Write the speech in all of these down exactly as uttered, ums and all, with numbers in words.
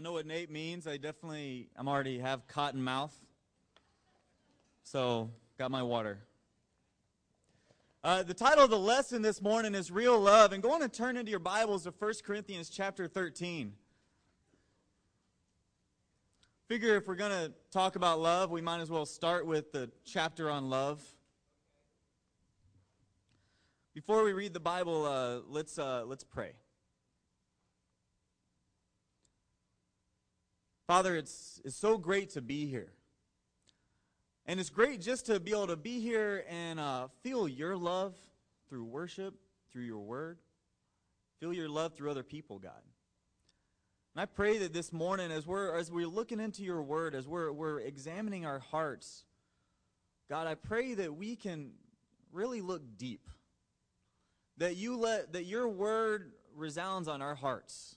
I know what Nate means. I definitely, I'm already have cotton mouth. So, got my water. Uh, the title of the lesson this morning is Real Love. And go on and turn into your Bibles to First Corinthians chapter thirteen. Figure if we're going to talk about love, we might as well start with the chapter on love. Before we read the Bible, uh, let's uh, let's pray. Father, it's, it's so great to be here. And it's great just to be able to be here and uh, feel your love through worship, through your word. Feel your love through other people, God. And I pray that this morning, as we're as we're looking into your word, as we're we're examining our hearts, God, I pray that we can really look deep. That you let that your word resounds on our hearts.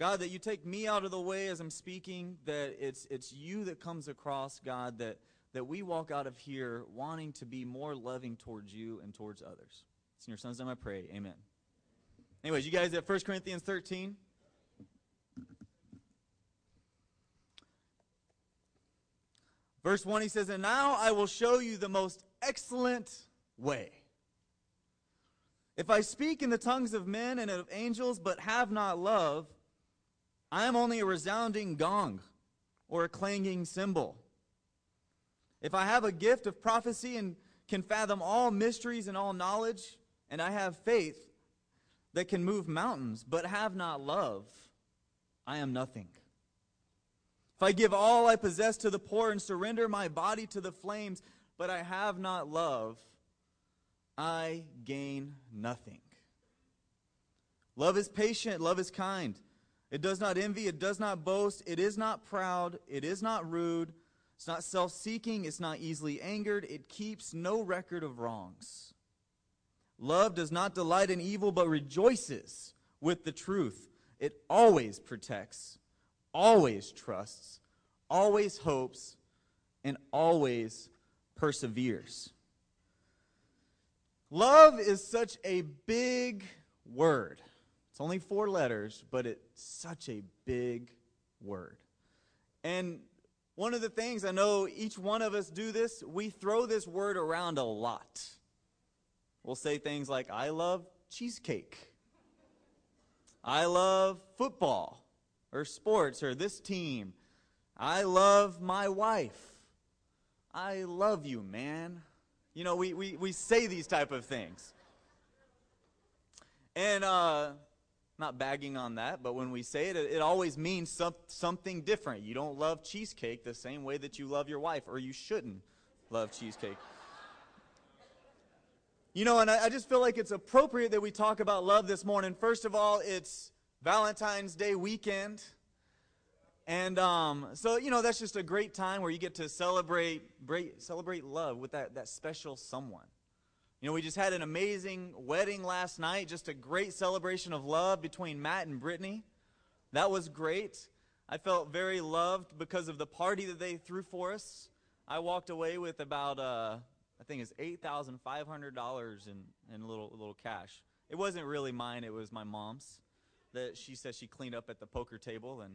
God, that you take me out of the way as I'm speaking, that it's it's you that comes across, God, that, that we walk out of here wanting to be more loving towards you and towards others. It's in your son's name I pray, amen. Anyways, you guys at First Corinthians thirteen? Verse one, he says, "And now I will show you the most excellent way. If I speak in the tongues of men and of angels, but have not love, I am only a resounding gong or a clanging cymbal. If I have a gift of prophecy and can fathom all mysteries and all knowledge, and I have faith that can move mountains, but have not love, I am nothing. If I give all I possess to the poor and surrender my body to the flames, but I have not love, I gain nothing. Love is patient, love is kind. It does not envy, it does not boast, it is not proud, it is not rude, it's not self-seeking, it's not easily angered, it keeps no record of wrongs. Love does not delight in evil, but rejoices with the truth. It always protects, always trusts, always hopes, and always perseveres." Love is such a big word. It's only four letters, but it's such a big word. And one of the things, I know each one of us do this, we throw this word around a lot. We'll say things like, "I love cheesecake." "I love football," or sports, or this team. "I love my wife." "I love you, man." You know, we, we, we say these type of things. And, uh... not bagging on that, but when we say it, it always means some, something different. You don't love cheesecake the same way that you love your wife, or you shouldn't love cheesecake. You know, and I, I just feel like it's appropriate that we talk about love this morning. First of all, it's Valentine's Day weekend. And um, so, you know, that's just a great time where you get to celebrate break, celebrate love with that, that special someone. You know, we just had an amazing wedding last night, just a great celebration of love between Matt and Brittany. That was great. I felt very loved because of the party that they threw for us. I walked away with about, uh, I think it's eight thousand five hundred dollars in, in little, little cash. It wasn't really mine, it was my mom's, that she said she cleaned up at the poker table. And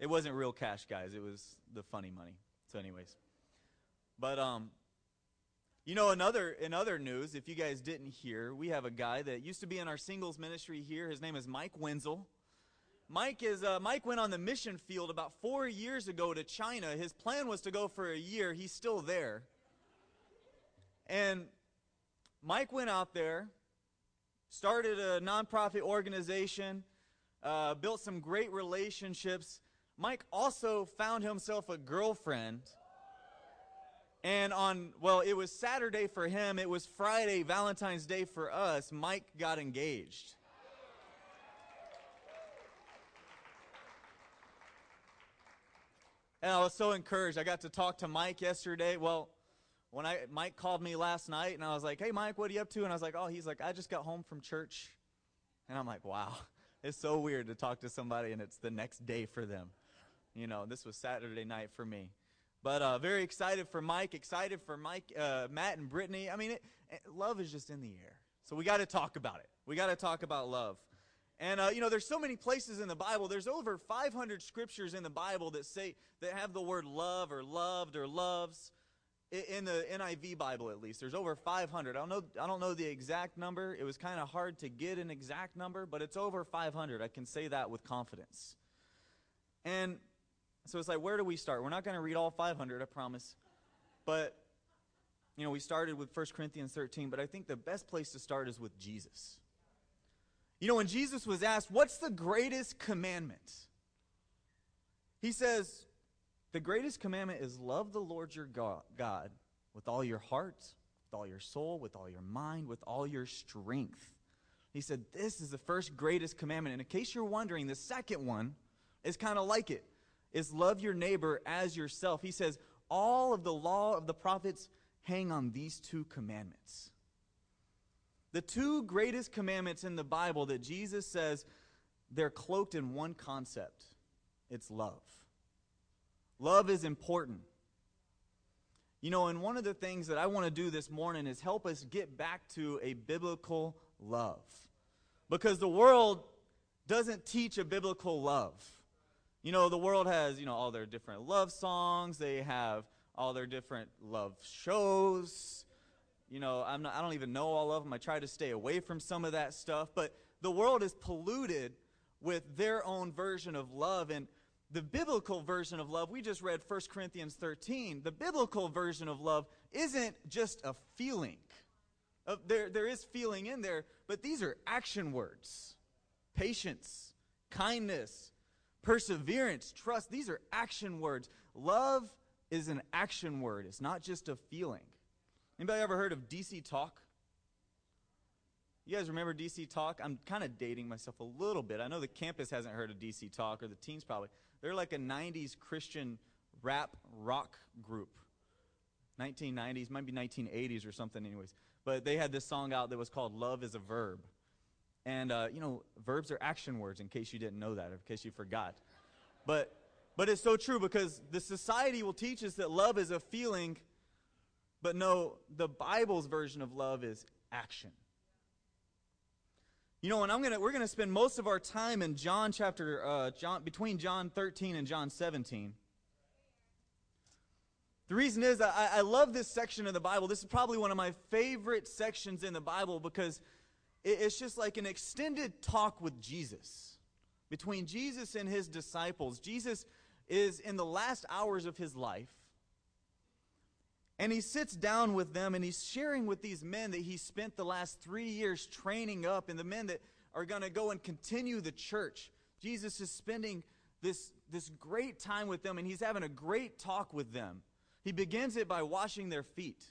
it wasn't real cash, guys. It was the funny money. So anyways, but, um. You know, another in other news, if you guys didn't hear, we have a guy that used to be in our singles ministry here. His name is Mike Wenzel. Mike is uh, Mike went on the mission field about four years ago to China. His plan was to go for a year. He's still there. And Mike went out there, started a nonprofit organization, uh, built some great relationships. Mike also found himself a girlfriend. And on, well, it was Saturday for him. It was Friday, Valentine's Day for us. Mike got engaged. And I was so encouraged. I got to talk to Mike yesterday. Well, when I Mike called me last night, and I was like, "Hey, Mike, what are you up to?" And I was like, "Oh," he's like, "I just got home from church." And I'm like, wow, it's so weird to talk to somebody, and it's the next day for them. You know, this was Saturday night for me. But uh, very excited for Mike, excited for Mike, uh, Matt and Brittany. I mean, it, it, love is just in the air. So we got to talk about it. We got to talk about love. And, uh, you know, there's so many places in the Bible. There's over five hundred scriptures in the Bible that say, that have the word love or loved or loves. In the N I V Bible, at least, there's over five hundred. I don't know, I don't know the exact number. It was kind of hard to get an exact number, but it's over five hundred. I can say that with confidence. And so it's like, where do we start? We're not going to read all five hundred, I promise. But, you know, we started with First Corinthians thirteen, but I think the best place to start is with Jesus. You know, when Jesus was asked, what's the greatest commandment? He says, the greatest commandment is love the Lord your God, God with all your heart, with all your soul, with all your mind, with all your strength. He said, this is the first greatest commandment. And in case you're wondering, the second one is kind of like it. It's love your neighbor as yourself. He says, all of the law of the prophets hang on these two commandments. The two greatest commandments in the Bible that Jesus says, they're cloaked in one concept. It's love. Love is important. You know, and one of the things that I want to do this morning is help us get back to a biblical love. Because the world doesn't teach a biblical love. You know, the world has, you know, all their different love songs. They have all their different love shows. You know, I'm not, I don't even know all of them. I try to stay away from some of that stuff. But the world is polluted with their own version of love. And the biblical version of love, we just read First Corinthians thirteen, the biblical version of love isn't just a feeling. Uh, there, there is feeling in there, but these are action words. Patience, kindness, perseverance, trust, these are action words. Love is an action word. It's not just a feeling. Anybody ever heard of D C Talk? You guys remember D C Talk? I'm kind of dating myself a little bit. I know the campus hasn't heard of D C Talk, or the teens probably. They're like a nineties Christian rap rock group. nineteen nineties, might be nineteen eighties or something anyways. But they had this song out that was called Love is a Verb. And, uh, you know, verbs are action words, in case you didn't know that, or in case you forgot. But, but it's so true, because the society will teach us that love is a feeling, but no, the Bible's version of love is action. You know, and I'm gonna we're gonna spend most of our time in John chapter uh, John between John thirteen and John seventeen. The reason is I, I love this section of the Bible. This is probably one of my favorite sections in the Bible, because it, it's just like an extended talk with Jesus, between Jesus and his disciples. Jesus is in the last hours of his life, and he sits down with them, and he's sharing with these men that he spent the last three years training up, and the men that are going to go and continue the church. Jesus is spending this, this great time with them, and he's having a great talk with them. He begins it by washing their feet.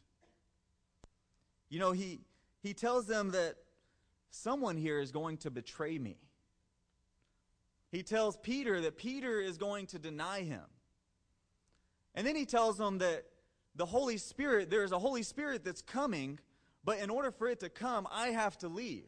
You know, he, he tells them that someone here is going to betray me. He tells Peter that Peter is going to deny him. And then he tells them that the Holy Spirit, there is a Holy Spirit that's coming, but in order for it to come, I have to leave.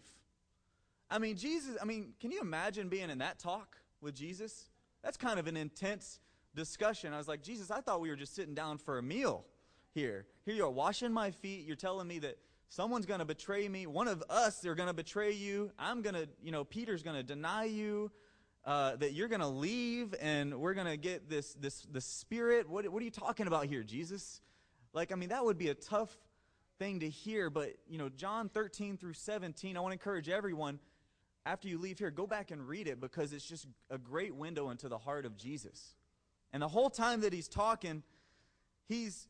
I mean, Jesus, I mean, can you imagine being in that talk with Jesus? That's kind of an intense discussion. I was like, Jesus, I thought we were just sitting down for a meal here. Here you are washing my feet. You're telling me that someone's going to betray me. One of us, they're going to betray you. I'm going to, you know, Peter's going to deny you. Uh, that you're going to leave, and we're going to get this, this, the Spirit. What, what are you talking about here, Jesus? Like, I mean, that would be a tough thing to hear, but, you know, John thirteen through seventeen, I want to encourage everyone, after you leave here, go back and read it, because it's just a great window into the heart of Jesus. And the whole time that he's talking, he's,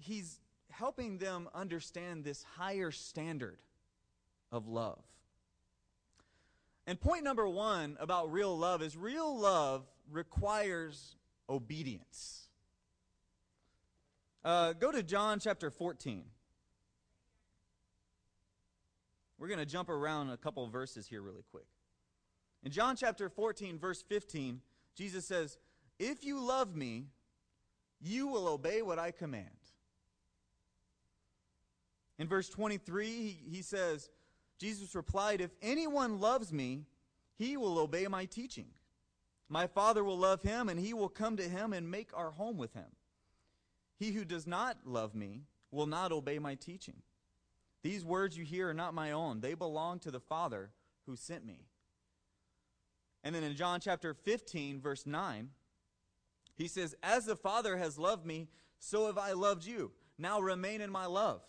he's helping them understand this higher standard of love. And point number one about real love is real love requires obedience. Uh, go to John chapter fourteen. We're going to jump around a couple of verses here really quick. In John chapter fourteen, verse fifteen, Jesus says, if you love me, you will obey what I command. In verse twenty-three, he, he says, Jesus replied, if anyone loves me, he will obey my teaching. My Father will love him, and he will come to him and make our home with him. He who does not love me will not obey my teaching. These words you hear are not my own. They belong to the Father who sent me. And then in John chapter fifteen, verse nine, he says, "As the Father has loved me, so have I loved you. Now remain in my love.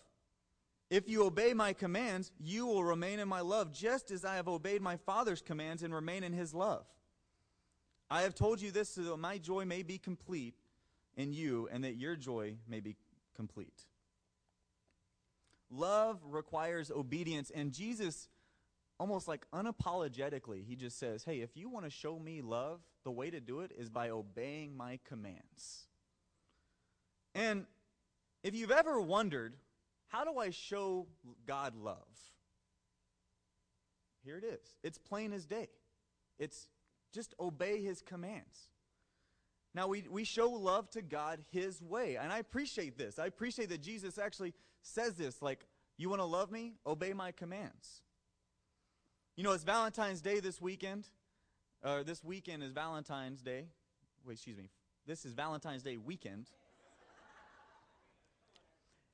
If you obey my commands, you will remain in my love, just as I have obeyed my Father's commands and remain in his love. I have told you this so that my joy may be complete in you and that your joy may be complete." Love requires obedience, and Jesus, almost like unapologetically, he just says, hey, if you want to show me love, the way to do it is by obeying my commands. And if you've ever wondered, how do I show God love? Here it is. It's plain as day. It's just obey his commands. Now, we, we show love to God his way. And I appreciate this. I appreciate that Jesus actually says this, like, you want to love me? Obey my commands. You know, it's Valentine's Day this weekend. Or uh, this weekend is Valentine's Day. Wait, excuse me. This is Valentine's Day weekend.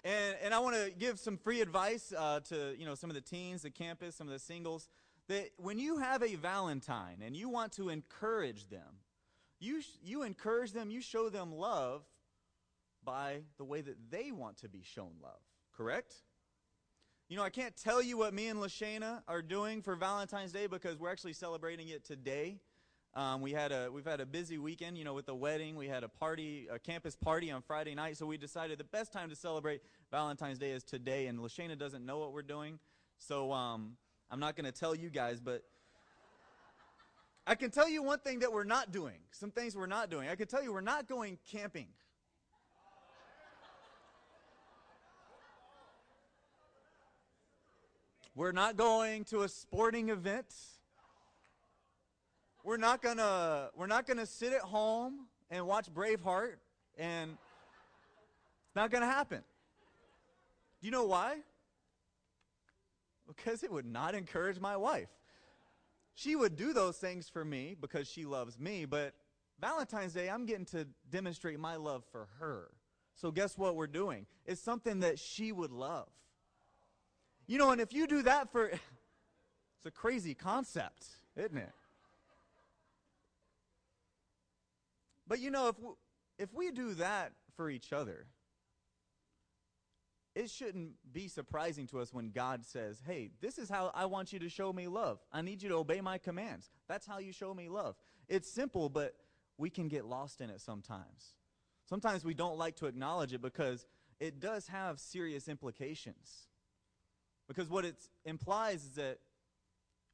And, and I want to give some free advice uh, to, you know, some of the teens, the campus, some of the singles, that when you have a Valentine and you want to encourage them, you, sh- you encourage them, you show them love by the way that they want to be shown love, correct? You know, I can't tell you what me and LaShayna are doing for Valentine's Day because we're actually celebrating it today. Um, we had a, we've had a busy weekend, you know, with the wedding. We had a party, a campus party on Friday night, so we decided the best time to celebrate Valentine's Day is today, and LaShayna doesn't know what we're doing, so um, I'm not going to tell you guys, but I can tell you one thing that we're not doing, some things we're not doing. I can tell you we're not going camping. We're not going to a sporting event. We're not gonna we're not gonna sit at home and watch Braveheart, and it's not gonna happen. Do you know why? Because it would not encourage my wife. She would do those things for me because she loves me, but Valentine's Day, I'm getting to demonstrate my love for her. So guess what we're doing? It's something that she would love. You know, and if you do that for, it's a crazy concept, isn't it? But, you know, if we, if we do that for each other, it shouldn't be surprising to us when God says, hey, this is how I want you to show me love. I need you to obey my commands. That's how you show me love. It's simple, but we can get lost in it sometimes. Sometimes we don't like to acknowledge it because it does have serious implications. Because what it implies is that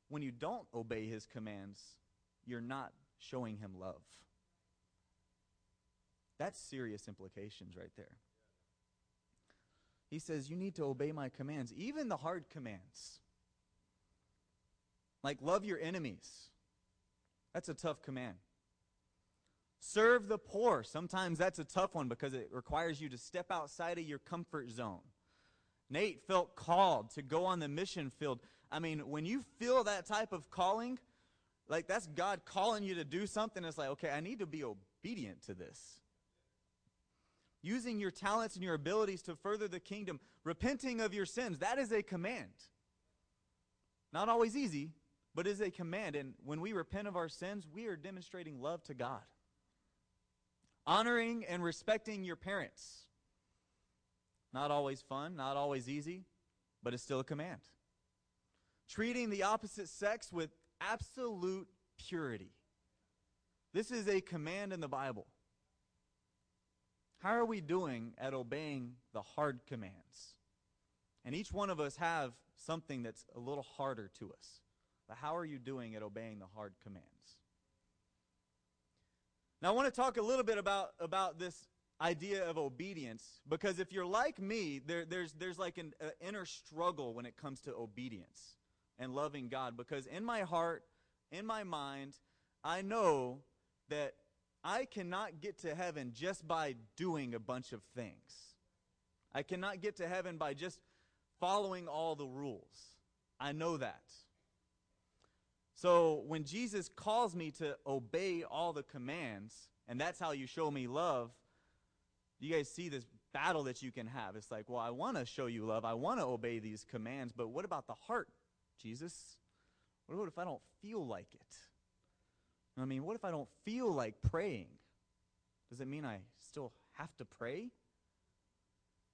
when you don't obey his commands, you're not showing him love. That's serious implications right there. He says, you need to obey my commands, even the hard commands. Like love your enemies. That's a tough command. Serve the poor. Sometimes that's a tough one because it requires you to step outside of your comfort zone. Nate felt called to go on the mission field. I mean, when you feel that type of calling, like that's God calling you to do something, it's like, okay, I need to be obedient to this. Using your talents and your abilities to further the kingdom, repenting of your sins, that is a command. Not always easy, but it is a command. And when we repent of our sins, we are demonstrating love to God. Honoring and respecting your parents. Not always fun, not always easy, but it's still a command. Treating the opposite sex with absolute purity. This is a command in the Bible. How are we doing at obeying the hard commands? And each one of us have something that's a little harder to us. But how are you doing at obeying the hard commands? Now I want to talk a little bit about, about this idea of obedience, because if you're like me, there, there's, there's like an uh, inner struggle when it comes to obedience and loving God, because in my heart, in my mind, I know that I cannot get to heaven just by doing a bunch of things. I cannot get to heaven by just following all the rules. I know that. So when Jesus calls me to obey all the commands, and that's how you show me love, you guys see this battle that you can have. It's like, well, I want to show you love. I want to obey these commands, but what about the heart, Jesus? What if I don't feel like it? I mean, what if I don't feel like praying? Does it mean I still have to pray?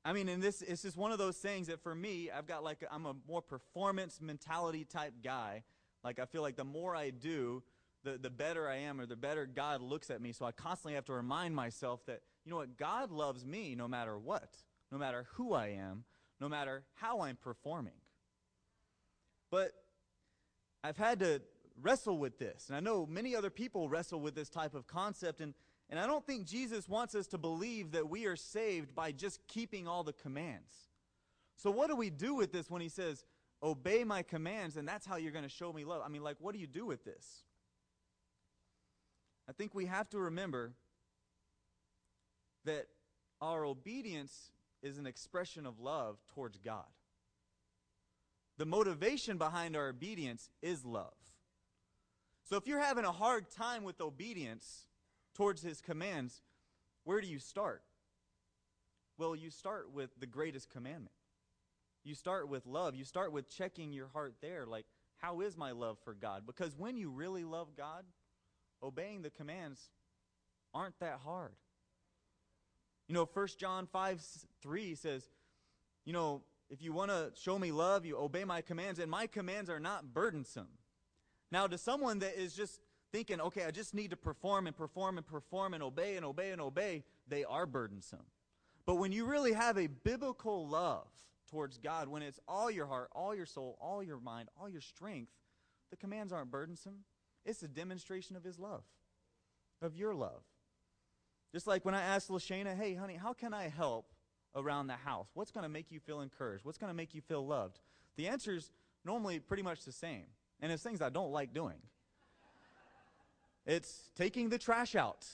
I mean, and this it's just one of those things that for me, I've got like, I'm a more performance mentality type guy. Like, I feel like the more I do, the, the better I am, or the better God looks at me. So I constantly have to remind myself that, you know what, God loves me no matter what, no matter who I am, no matter how I'm performing. But I've had to wrestle with this, and I know many other people wrestle with this type of concept, and And I don't think Jesus wants us to believe that we are saved by just keeping all the commands. So what do we do with this when he says, obey my commands, and that's how you're going to show me love? I mean, like, what do you do with this? I think we have to remember that our obedience is an expression of love towards God. The motivation behind our obedience is love. So if you're having a hard time with obedience towards his commands, where do you start? Well, you start with the greatest commandment. You start with love. You start with checking your heart there, like, how is my love for God? Because when you really love God, obeying the commands aren't that hard. You know, First John five three says, you know, if you want to show me love, you obey my commands, and my commands are not burdensome. Now, to someone that is just thinking, okay, I just need to perform and perform and perform and obey and obey and obey, they are burdensome. But when you really have a biblical love towards God, when it's all your heart, all your soul, all your mind, all your strength, the commands aren't burdensome. It's a demonstration of his love, of your love. Just like when I asked LaShayna, hey, honey, how can I help around the house? What's going to make you feel encouraged? What's going to make you feel loved? The answer is normally pretty much the same. And it's things I don't like doing. It's taking the trash out.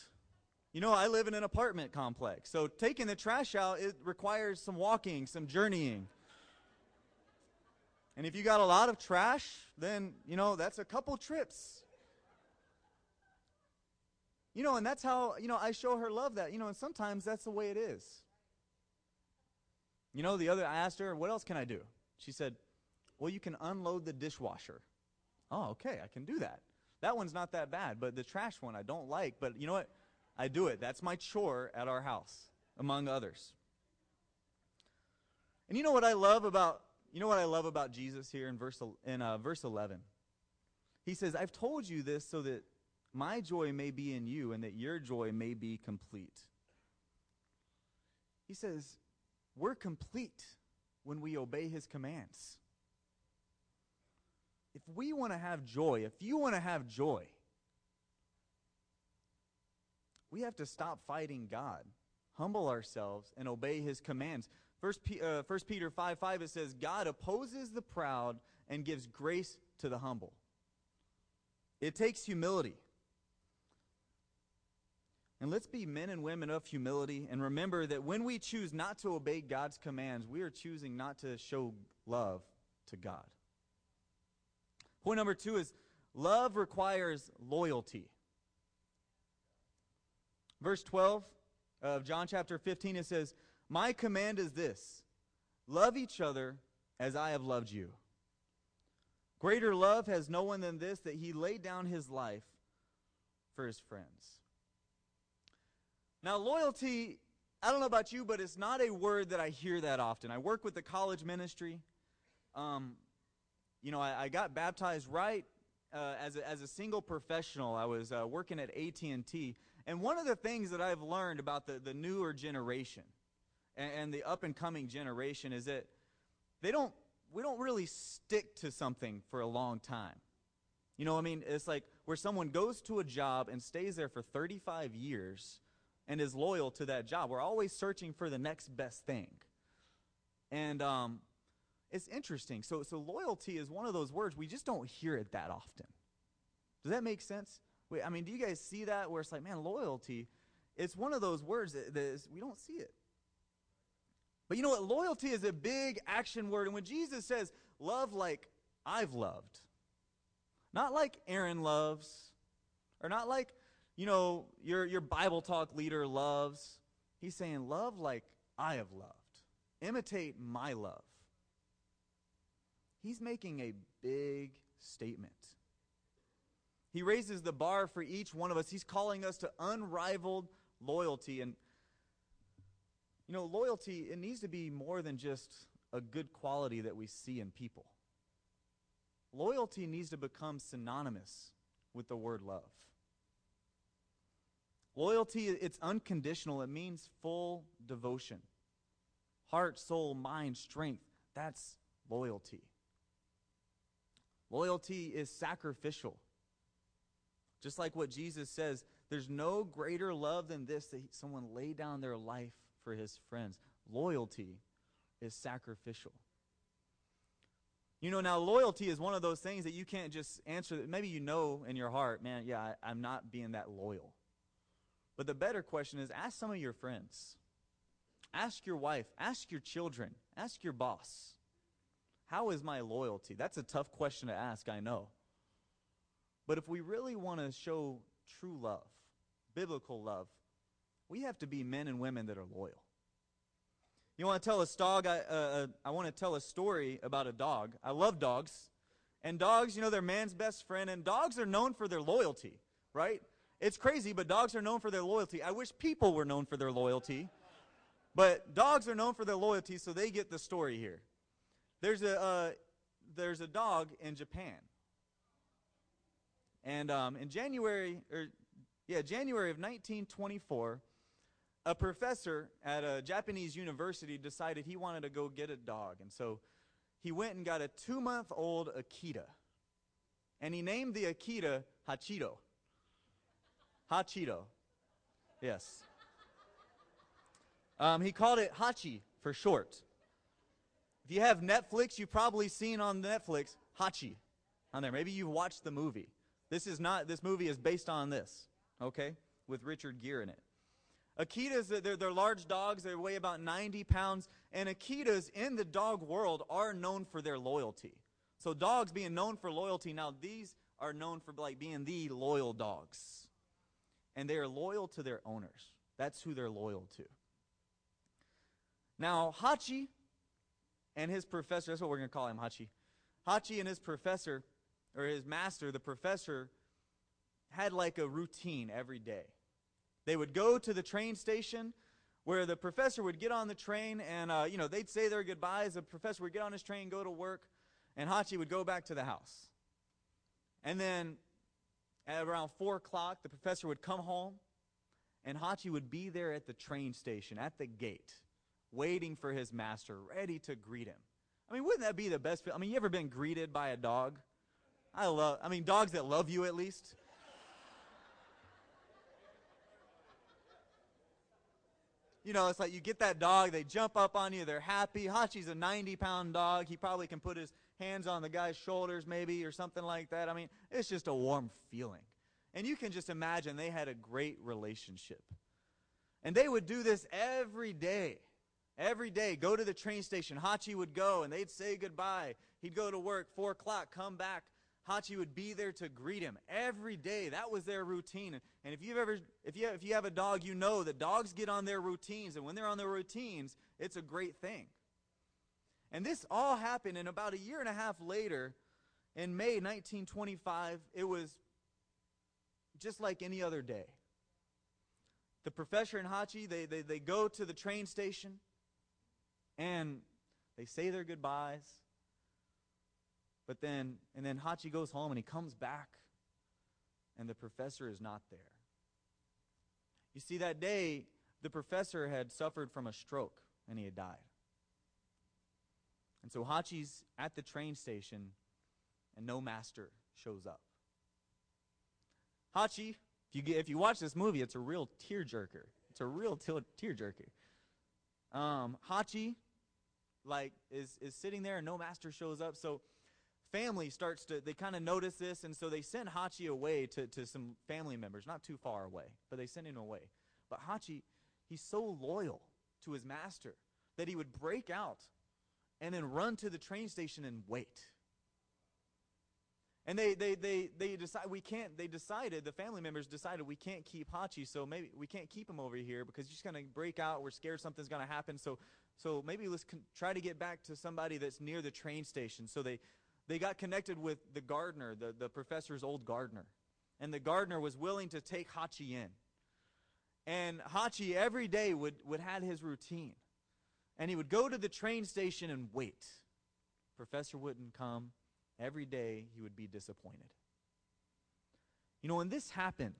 You know, I live in an apartment complex, so taking the trash out, it requires some walking, some journeying. And if you got a lot of trash, then, you know, that's a couple trips. You know, and that's how, you know, I show her love that, you know, and sometimes that's the way it is. You know, the other, I asked her, what else can I do? She said, well, you can unload the dishwasher. Oh, okay, I can do that. That one's not that bad, but the trash one I don't like. But you know what? I do it. That's my chore at our house, among others. And you know what I love about you know what I love about Jesus here in verse in uh, verse eleven. He says, "I've told you this so that my joy may be in you, and that your joy may be complete." He says, "We're complete when we obey his commands." If we want to have joy, if you want to have joy, we have to stop fighting God, humble ourselves, and obey his commands. First Peter five five, it says, God opposes the proud and gives grace to the humble. It takes humility. And let's be men and women of humility, and remember that when we choose not to obey God's commands, we are choosing not to show love to God. Point number two is love requires loyalty. Verse twelve of John chapter fifteen, it says, my command is this, love each other as I have loved you. Greater love has no one than this, that he laid down his life for his friends. Now, loyalty, I don't know about you, but it's not a word that I hear that often. I work with the college ministry. Um... You know, I, I got baptized right uh, as, a, as a single professional. I was uh, working at A T and T. And one of the things that I've learned about the, the newer generation and, and the up-and-coming generation is that they don't, we don't really stick to something for a long time. You know, I mean, it's like where someone goes to a job and stays there for thirty-five years and is loyal to that job. We're always searching for the next best thing. And, um... It's interesting. So, so loyalty is one of those words, we just don't hear it that often. Does that make sense? Wait, I mean, do you guys see that where it's like, man, loyalty, it's one of those words that, that is, we don't see it. But you know what? Loyalty is a big action word. And when Jesus says, love like I've loved, not like Aaron loves, or not like, you know, your, your Bible talk leader loves, he's saying, love like I have loved. Imitate my love. He's making a big statement. He raises the bar for each one of us. He's calling us to unrivaled loyalty. And, you know, loyalty, it needs to be more than just a good quality that we see in people. Loyalty needs to become synonymous with the word love. Loyalty, it's unconditional. It means full devotion. Heart, soul, mind, strength. That's loyalty. Loyalty is sacrificial. Just like what Jesus says, there's no greater love than this, that someone lay down their life for his friends. Loyalty is sacrificial. You know, now loyalty is one of those things that you can't just answer. Maybe you know in your heart, man, yeah, I, I'm not being that loyal. But the better question is, ask some of your friends. Ask your wife. Ask your children. Ask your boss. How is my loyalty? That's a tough question to ask, I know. But if we really want to show true love, biblical love, we have to be men and women that are loyal. You want to tell a dog? I, uh, I want to tell a story about a dog. I love dogs. And dogs, you know, they're man's best friend. And dogs are known for their loyalty, right? It's crazy, but dogs are known for their loyalty. I wish people were known for their loyalty. But dogs are known for their loyalty, so they get the story here. There's a, uh, there's a dog in Japan. And um, in January, or yeah, January of nineteen twenty-four, a professor at a Japanese university decided he wanted to go get a dog. And so he went and got a two-month-old Akita. And he named the Akita Hachiko. Hachiko. Yes. Um, he called it Hachi for short. If you have Netflix, you've probably seen on Netflix Hachi on there. Maybe you've watched the movie. This is not, this movie is based on this, okay, with Richard Gere in it. Akitas, they're, they're large dogs. They weigh about ninety pounds. And Akitas in the dog world are known for their loyalty. So dogs being known for loyalty, now these are known for like being the loyal dogs. And they are loyal to their owners. That's who they're loyal to. Now, Hachi and his professor, that's what we're going to call him, Hachi. Hachi and his professor, or his master, the professor, had like a routine every day. They would go to the train station where the professor would get on the train and, uh, you know, they'd say their goodbyes. The professor would get on his train, go to work, and Hachi would go back to the house. And then at around four o'clock, the professor would come home, and Hachi would be there at the train station, at the gate, waiting for his master, ready to greet him. I mean, wouldn't that be the best? I mean, you ever been greeted by a dog? I love, I mean, dogs that love you at least. You know, it's like you get that dog, they jump up on you, they're happy. Hachi's a ninety-pound dog. He probably can put his hands on the guy's shoulders maybe or something like that. I mean, it's just a warm feeling. And you can just imagine they had a great relationship. And they would do this every day. Every day, go to the train station. Hachi would go, and they'd say goodbye. He'd go to work, four o'clock, come back. Hachi would be there to greet him every day. That was their routine. And, and if you've ever, if you, if you have a dog, you know that dogs get on their routines. And when they're on their routines, it's a great thing. And this all happened, and about a year and a half later, in May nineteen twenty-five, it was just like any other day. The professor and Hachi, they, they, they go to the train station, and they say their goodbyes. But then, and then Hachi goes home and he comes back and the professor is not there. You see, that day, the professor had suffered from a stroke and he had died. And so Hachi's at the train station and no master shows up. Hachi, if you, get, if you watch this movie, it's a real tearjerker. It's a real tearjerker. Um, Hachi, like, is, is sitting there and no master shows up. So family starts to, they kind of notice this, and so they send Hachi away to, to some family members, not too far away, but they send him away. But Hachi, he's so loyal to his master that he would break out and then run to the train station and wait. And they, they, they, they decide, we can't, they decided, the family members decided we can't keep Hachi, so maybe we can't keep him over here because he's going to break out, we're scared something's going to happen, so, so maybe let's con- try to get back to somebody that's near the train station. So they, They got connected with the gardener, the, the professor's old gardener. and the gardener was willing to take Hachi in. And Hachi every day would, would have his routine. And he would go to the train station and wait. Professor wouldn't come. Every day he would be disappointed. You know, and this happened.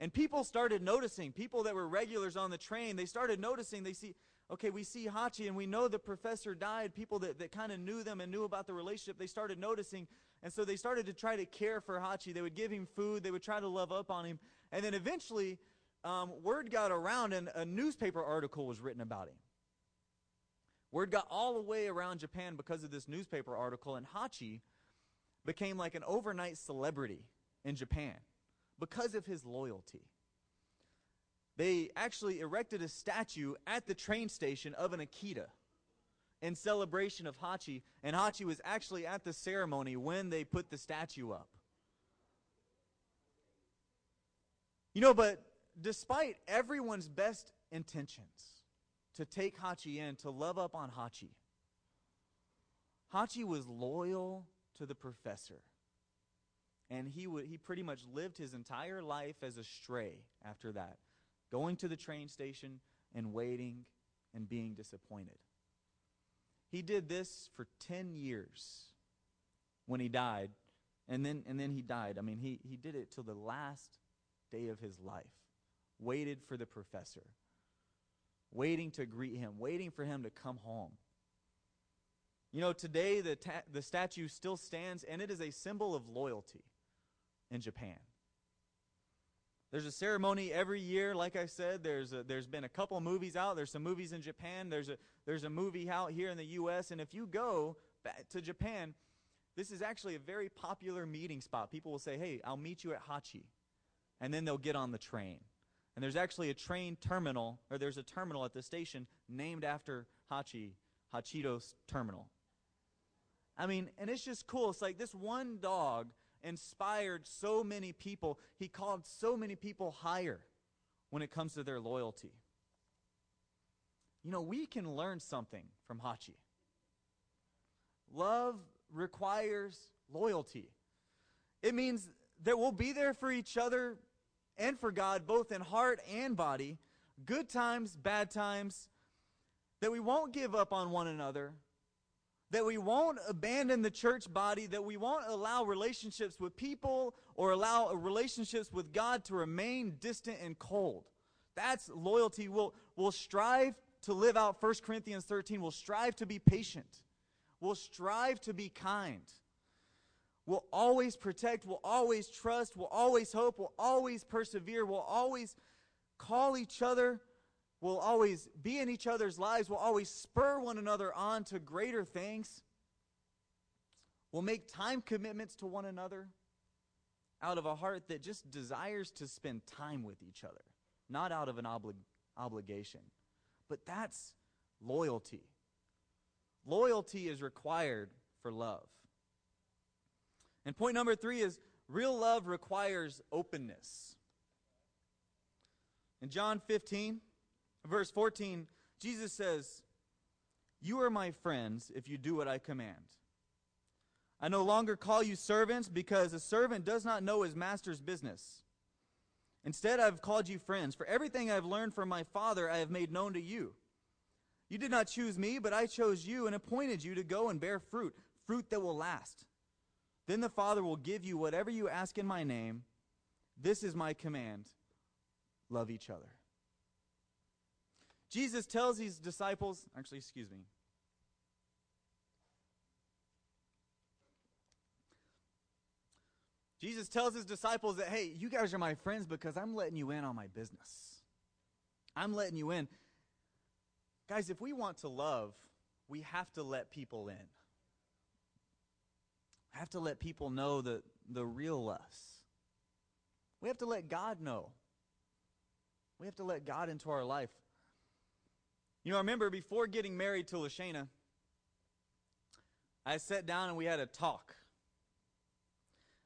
And people started noticing. People that were regulars on the train, they started noticing. They see, okay, we see Hachi and we know the professor died. People that, that kind of knew them and knew about the relationship, they started noticing. And so they started to try to care for Hachi. They would give him food. They would try to love up on him. And then eventually, um, word got around and a newspaper article was written about him. Word got all the way around Japan because of this newspaper article, and Hachi became like an overnight celebrity in Japan because of his loyalty. They actually erected a statue at the train station of an Akita in celebration of Hachi, and Hachi was actually at the ceremony when they put the statue up. You know, but despite everyone's best intentions to take Hachi in, to love up on Hachi, Hachi was loyal to the professor. And he would, he pretty much lived his entire life as a stray after that, going to the train station and waiting and being disappointed. He did this for ten years when he died, and then, and then he died. I mean, he, he did it till the last day of his life, waited for the professor, waiting to greet him, waiting for him to come home. You know, today the, ta- the statue still stands, and it is a symbol of loyalty in Japan. There's a ceremony every year, like I said. There's a, there's been a couple movies out. There's some movies in Japan. There's a, there's a movie out here in the U S, and if you go back to Japan, this is actually a very popular meeting spot. People will say, hey, I'll meet you at Hachi, and then they'll get on the train. And there's actually a train terminal, or there's a terminal at the station named after Hachi, Hachido's terminal. I mean, and it's just cool. It's like this one dog inspired so many people. He called so many people higher when it comes to their loyalty. You know, we can learn something from Hachi. Love requires loyalty. It means that we'll be there for each other and for God, both in heart and body, good times, bad times, that we won't give up on one another, that we won't abandon the church body, that we won't allow relationships with people or allow relationships with God to remain distant and cold. That's loyalty. We'll, we'll strive to live out First Corinthians thirteen. We'll strive to be patient. We'll strive to be kind. We'll always protect, we'll always trust, we'll always hope, we'll always persevere, we'll always call each other, we'll always be in each other's lives, we'll always spur one another on to greater things. We'll make time commitments to one another out of a heart that just desires to spend time with each other, not out of an obli- obligation. But that's loyalty. Loyalty is required for love. And point number three is real love requires openness. In John fifteen, verse fourteen, Jesus says, "You are my friends if you do what I command. I no longer call you servants because a servant does not know his master's business. Instead, I've called you friends. For everything I've learned from my Father, I have made known to you. You did not choose me, but I chose you and appointed you to go and bear fruit, fruit that will last. Then the Father will give you whatever you ask in my name. This is my command. Love each other." Jesus tells his disciples, actually, excuse me. Jesus tells his disciples that, hey, you guys are my friends because I'm letting you in on my business. I'm letting you in. Guys, if we want to love, we have to let people in. I have to let people know the, the real us. We have to let God know. We have to let God into our life. You know, I remember before getting married to Lashana, I sat down and we had a talk.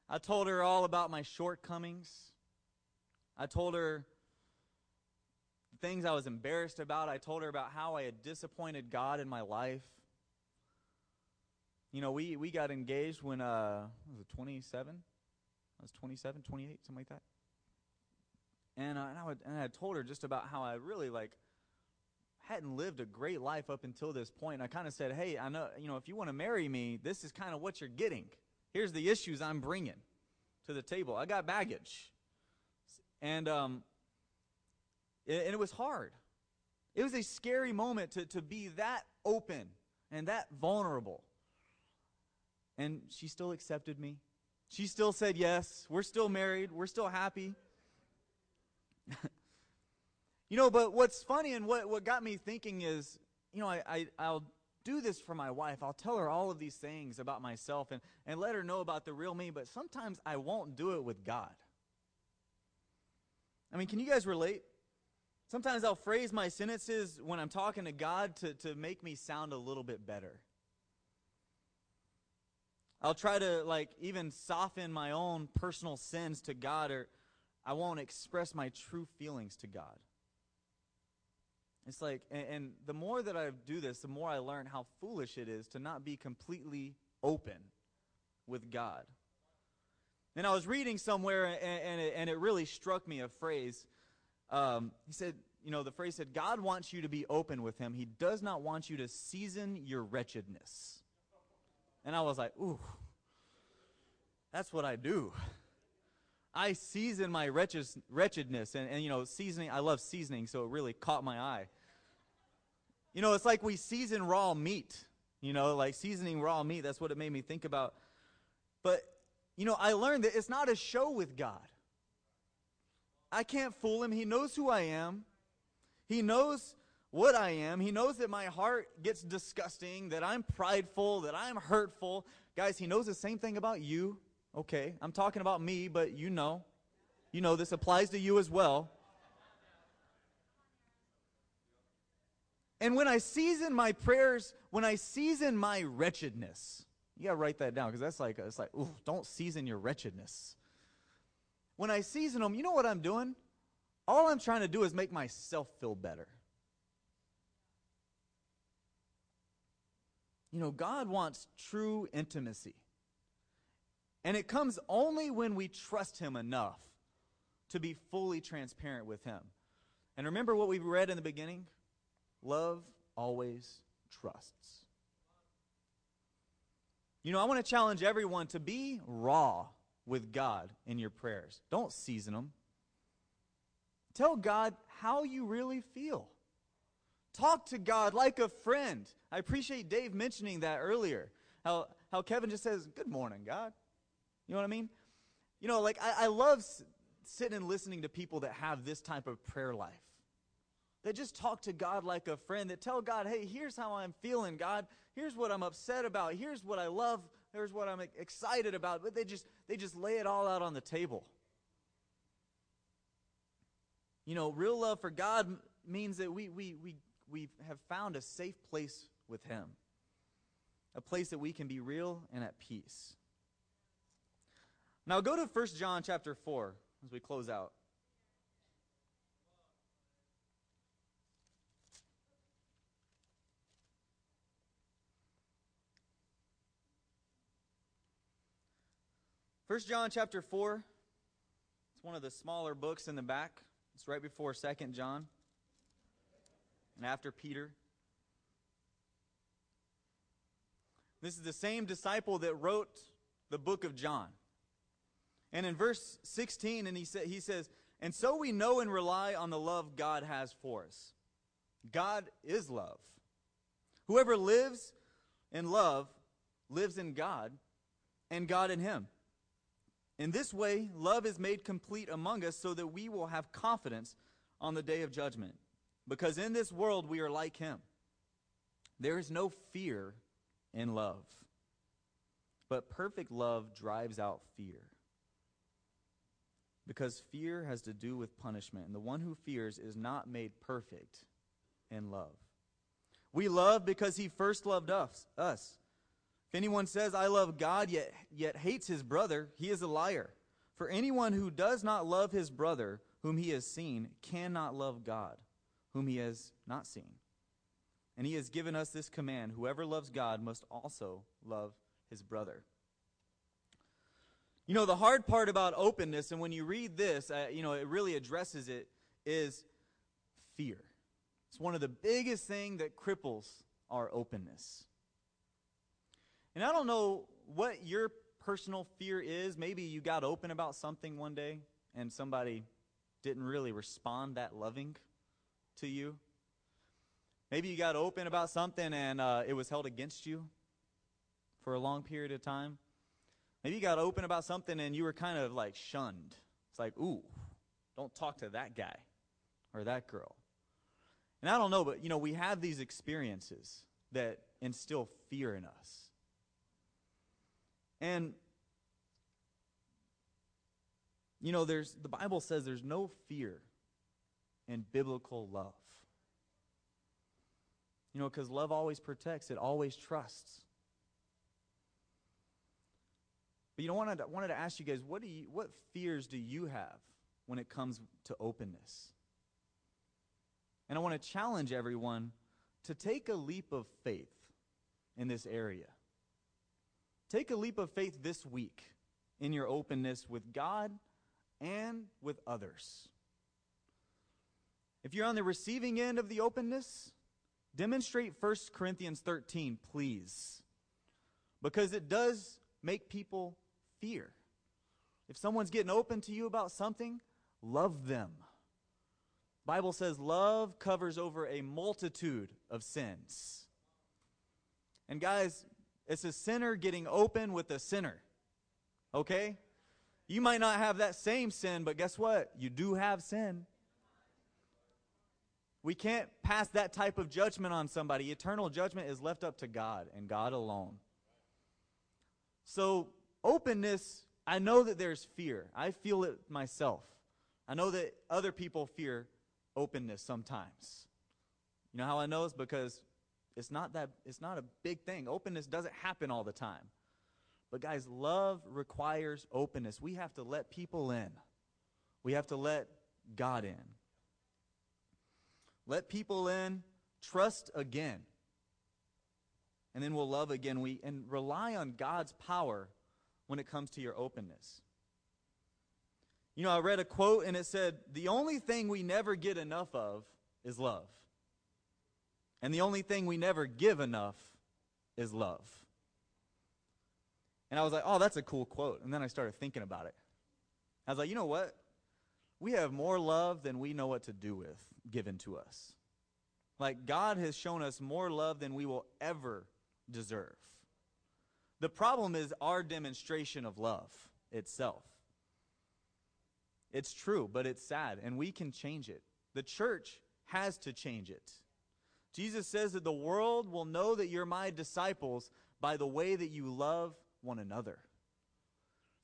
I told her all about my shortcomings. I told her things I was embarrassed about. I told her about how I had disappointed God in my life. You know, we, we got engaged when, uh, was it twenty-seven? I was twenty-seven, twenty-eight, something like that. And, uh, and, I would, and I had told her just about how I really, like, hadn't lived a great life up until this point. And I kind of said, hey, I know, you know, if you want to marry me, this is kind of what you're getting. Here's the issues I'm bringing to the table. I got baggage. And um, it, and it was hard. It was a scary moment to, to be that open and that vulnerable. And she still accepted me. She still said yes. We're still married. We're still happy. You know, but what's funny and what, what got me thinking is, you know, I, I, I'll do this for my wife. I'll tell her all of these things about myself and, and let her know about the real me, but sometimes I won't do it with God. I mean, can you guys relate? Sometimes I'll phrase my sentences when I'm talking to God to, to make me sound a little bit better. I'll try to, like, even soften my own personal sins to God, or I won't express my true feelings to God. It's like, and, and the more that I do this, the more I learn how foolish it is to not be completely open with God. And I was reading somewhere, and, and, it, and it really struck me, a phrase. Um, he said, you know, the phrase said, God wants you to be open with him. He does not want you to season your wretchedness. And I was like, ooh, that's what I do. I season my wretched, wretchedness, and, and, you know, seasoning, I love seasoning, so it really caught my eye. You know, it's like we season raw meat, you know, like seasoning raw meat. That's what it made me think about. But, you know, I learned that it's not a show with God. I can't fool him. He knows who I am. He knows what I am. He knows that my heart gets disgusting, that I'm prideful, that I'm hurtful. Guys, he knows the same thing about you. Okay, I'm talking about me, but you know. You know, this applies to you as well. And when I season my prayers, when I season my wretchedness, you got to write that down, because that's like, it's like, ooh, don't season your wretchedness. When I season them, you know what I'm doing? All I'm trying to do is make myself feel better. You know, God wants true intimacy. And it comes only when we trust him enough to be fully transparent with him. And remember what we read in the beginning? Love always trusts. You know, I want to challenge everyone to be raw with God in your prayers. Don't season them. Tell God how you really feel. Talk to God like a friend. I appreciate Dave mentioning that earlier. How, how Kevin just says, good morning, God. You know what I mean? You know, like, I, I love s- sitting and listening to people that have this type of prayer life. That just talk to God like a friend, that tell God, hey, here's how I'm feeling, God. Here's what I'm upset about. Here's what I love. Here's what I'm excited about. But they just, they just lay it all out on the table. You know, real love for God m- means that we, we, we, we have found a safe place with him. A place that we can be real and at peace. Now go to First John chapter four as we close out. First John chapter four, it's one of the smaller books in the back. It's right before Second John and after Peter. This is the same disciple that wrote the book of John. And in verse sixteen, and he, sa- he says, and so we know and rely on the love God has for us. God is love. Whoever lives in love lives in God, and God in him. In this way, love is made complete among us so that we will have confidence on the day of judgment. Because in this world, we are like him. There is no fear in love. But perfect love drives out fear. Because fear has to do with punishment, and the one who fears is not made perfect in love. We love because he first loved us. us. If anyone says, I love God, yet, yet hates his brother, he is a liar. For anyone who does not love his brother, whom he has seen, cannot love God, whom he has not seen. And he has given us this command, whoever loves God must also love his brother. You know, the hard part about openness, and when you read this, uh, you know, it really addresses it, is fear. It's one of the biggest things that cripples our openness. And I don't know what your personal fear is. Maybe you got open about something one day and somebody didn't really respond that loving to you. Maybe you got open about something and uh, it was held against you for a long period of time. Maybe you got open about something and you were kind of like shunned. It's like, ooh, don't talk to that guy or that girl. And I don't know, but, you know, we have these experiences that instill fear in us. And, you know, there's the Bible says there's no fear in biblical love. You know, because love always protects, it always trusts. But, you know, I wanted to, wanted to ask you guys, what do you, what fears do you have when it comes to openness? And I want to challenge everyone to take a leap of faith in this area. Take a leap of faith this week in your openness with God and with others. If you're on the receiving end of the openness, demonstrate First Corinthians thirteen, please. Because it does make people fear. If someone's getting open to you about something, love them. Bible says love covers over a multitude of sins. And guys, it's a sinner getting open with a sinner, okay? You might not have that same sin, but guess what? You do have sin. We can't pass that type of judgment on somebody. Eternal judgment is left up to God and God alone. So openness, I know that there's fear. I feel it myself. I know that other people fear openness sometimes. You know how I know? It's because it's not that it's not a big thing. Openness doesn't happen all the time. But guys, love requires openness. We have to let people in. We have to let God in. Let people in, trust again. And then we'll love again. We and rely on God's power when it comes to your openness. You know, I read a quote and it said, the only thing we never get enough of is love. And the only thing we never give enough is love. And I was like, oh, that's a cool quote. And then I started thinking about it. I was like, you know what? We have more love than we know what to do with given to us. Like, God has shown us more love than we will ever deserve. The problem is our demonstration of love itself. It's true, but it's sad, and we can change it. The church has to change it. Jesus says that the world will know that you're my disciples by the way that you love one another.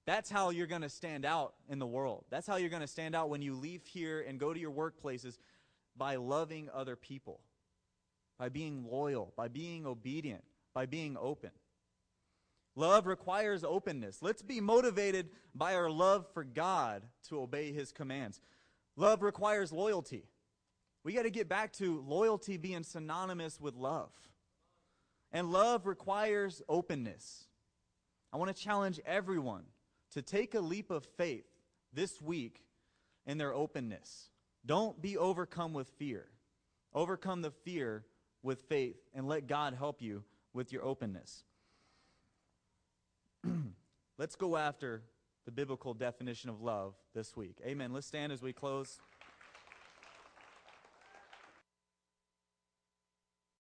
That's how you're going to stand out in the world. That's how you're going to stand out when you leave here and go to your workplaces, by loving other people, by being loyal, by being obedient, by being open. Love requires openness. Let's be motivated by our love for God to obey his commands. Love requires loyalty. We got to get back to loyalty being synonymous with love. And love requires openness. I want to challenge everyone to take a leap of faith this week in their openness. Don't be overcome with fear. Overcome the fear with faith and let God help you with your openness. Let's go after the biblical definition of love this week. Amen. Let's stand as we close.